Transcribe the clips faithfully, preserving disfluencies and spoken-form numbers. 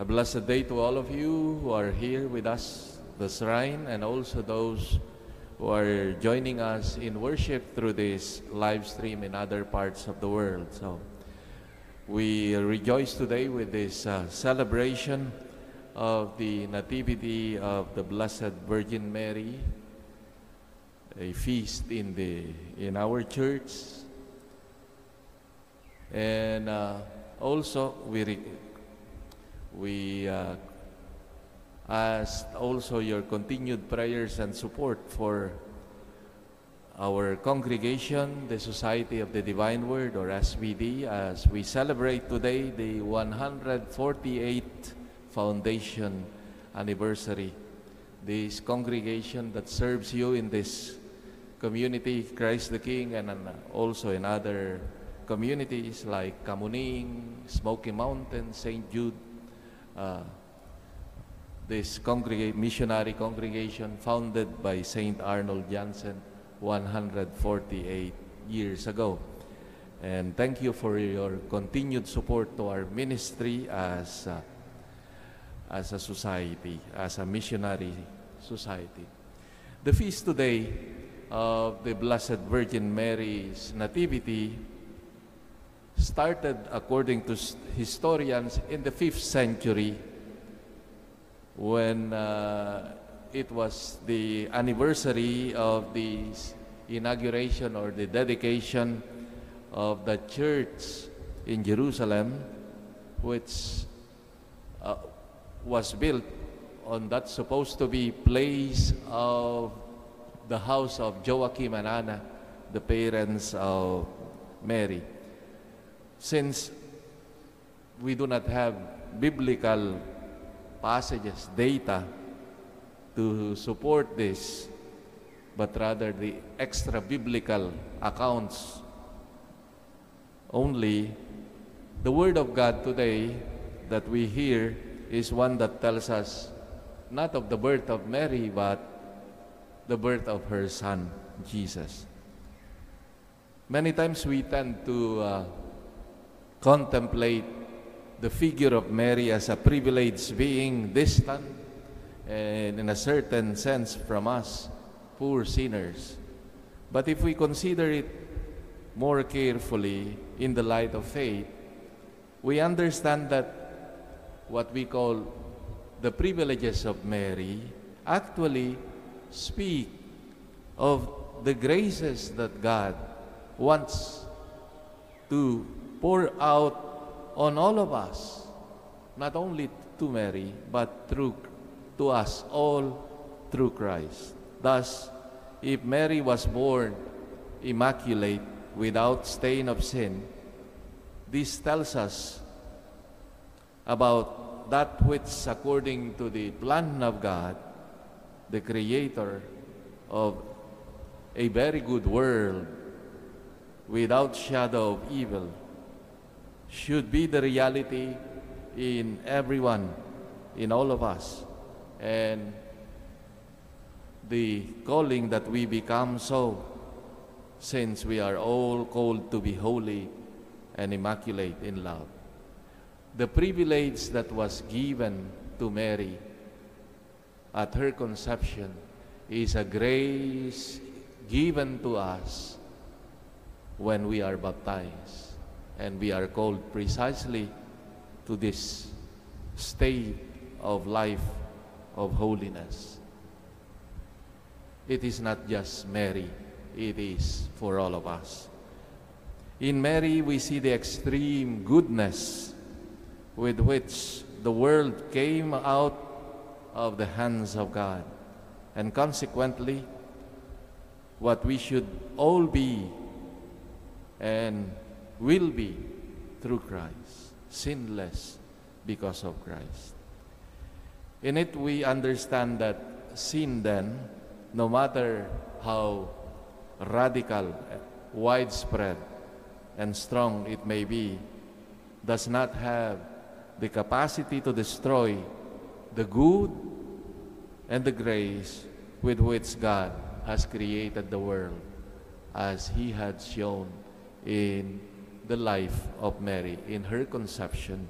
A blessed day to all of you who are here with us, the shrine, and also those who are joining us in worship through this live stream in other parts of the world. So we rejoice today with this uh, celebration of the Nativity of the Blessed Virgin Mary, a feast in the in our church, and uh, also we re we uh, ask also your continued prayers and support for our congregation, the Society of the Divine Word, or S V D, as we celebrate today the one hundred forty-eighth foundation anniversary. This congregation that serves you in this community, Christ the King, and also in other communities like Kamuning, Smoky Mountain, Saint Jude, uh, this congreg missionary congregation founded by Saint Arnold Jansen one hundred forty-eight years ago. And thank you for your continued support to our ministry as uh, as a society, as a missionary society. The feast today of the Blessed Virgin Mary's Nativity started, according to historians, in the fifth century, when uh, it was the anniversary of the inauguration or the dedication of the church in Jerusalem, which uh, was built on that supposed to be place of the house of Joachim and Anna, the parents of Mary. Since we do not have biblical passages, data to support this, but rather the extra biblical accounts only, the Word of God today that we hear is one that tells us not of the birth of Mary, but the birth of her son, Jesus. Many times we tend to uh, contemplate the figure of Mary as a privileged being, distant, and in a certain sense from us, poor sinners. But if we consider it more carefully in the light of faith, we understand that what we call the privileges of Mary actually speak of the graces that God wants to pour out on all of us, not only to Mary, but through to us all through Christ. Thus, if Mary was born immaculate, without stain of sin, this tells us about that which, according to the plan of God, the creator of a very good world without shadow of evil, should be the reality in everyone, in all of us. And the calling that we become so, since we are all called to be holy and immaculate in love. The privilege that was given to Mary at her conception is a grace given to us when we are baptized, and we are called precisely to this state of life of holiness. It is not just Mary, it is for all of us. In Mary we see the extreme goodness with which the world came out of the hands of God. And consequently, what we should all be and will be through Christ, sinless because of Christ. In it, we understand that sin then, no matter how radical, widespread, and strong it may be, does not have the capacity to destroy the good and the grace with which God has created the world, as He had shown in the life of Mary, in her conception.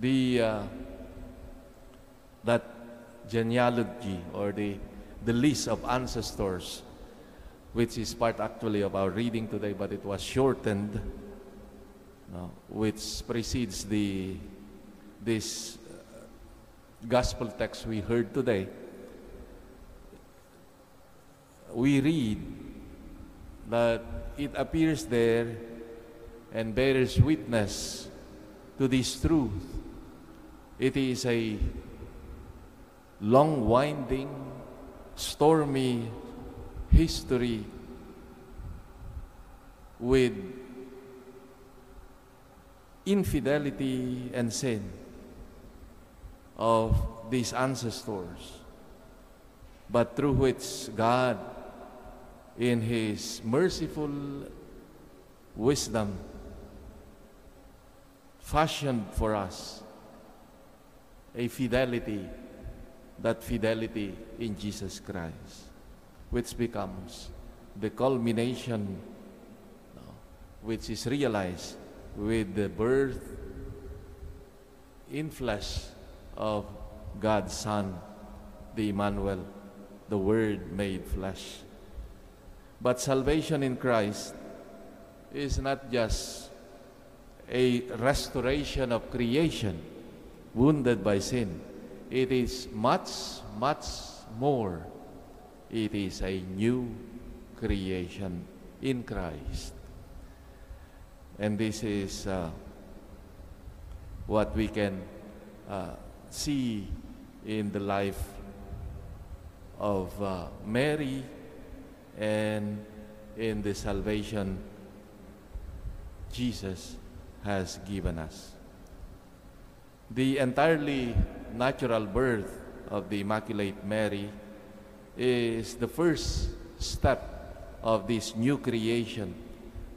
the uh, that genealogy or the the list of ancestors, which is part actually of our reading today, but it was shortened, no, which precedes the this uh, gospel text we heard today. We read that it appears there and bears witness to this truth. It is a long, winding, stormy history with infidelity and sin of these ancestors, but through which God, in His merciful wisdom, fashioned for us a fidelity, that fidelity in Jesus Christ, which becomes the culmination, which is realized with the birth in flesh of God's Son, the Emmanuel, the Word made flesh. But salvation in Christ is not just a restoration of creation wounded by sin. It is much, much more. It is a new creation in Christ. And this is uh, what we can uh, see in the life of uh, Mary and in the salvation Jesus has given us. The entirely natural birth of the Immaculate Mary is the first step of this new creation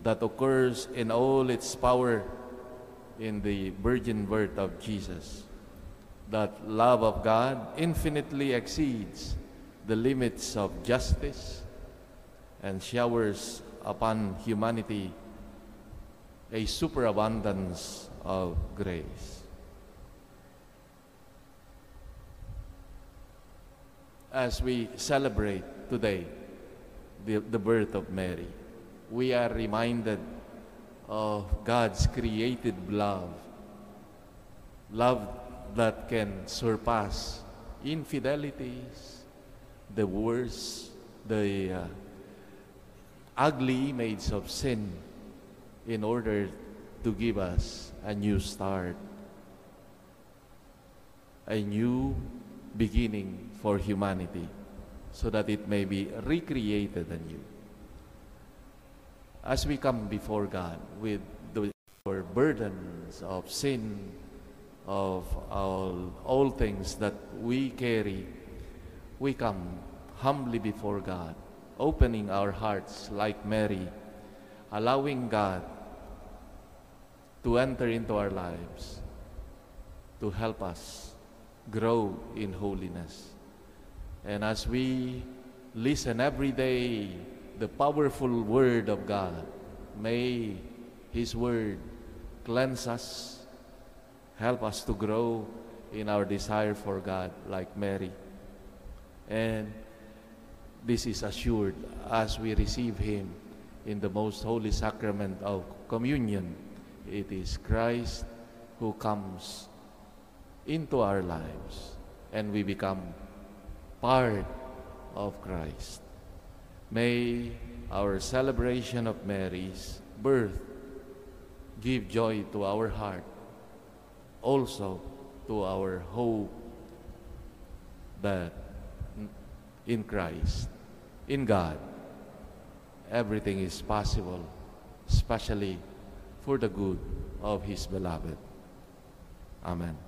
that occurs in all its power in the virgin birth of Jesus. That love of God infinitely exceeds the limits of justice and showers upon humanity a superabundance of grace. As we celebrate today the, the birth of Mary, we are reminded of God's created love, love that can surpass infidelities, the worst, the uh, ugly image of sin, in order to give us a new start, a new beginning for humanity, so that it may be recreated anew. As we come before God with the our burdens of sin, of all, all things that we carry, we come humbly before God, opening our hearts like Mary, allowing God to enter into our lives, to help us grow in holiness. And as we listen every day the powerful Word of God, may His Word cleanse us, help us to grow in our desire for God like Mary. And this is assured as we receive Him in the most holy sacrament of communion. It is Christ who comes into our lives, and we become part of Christ. May our celebration of Mary's birth give joy to our heart, also to our hope that in Christ, in God, everything is possible, especially for the good of His beloved. Amen.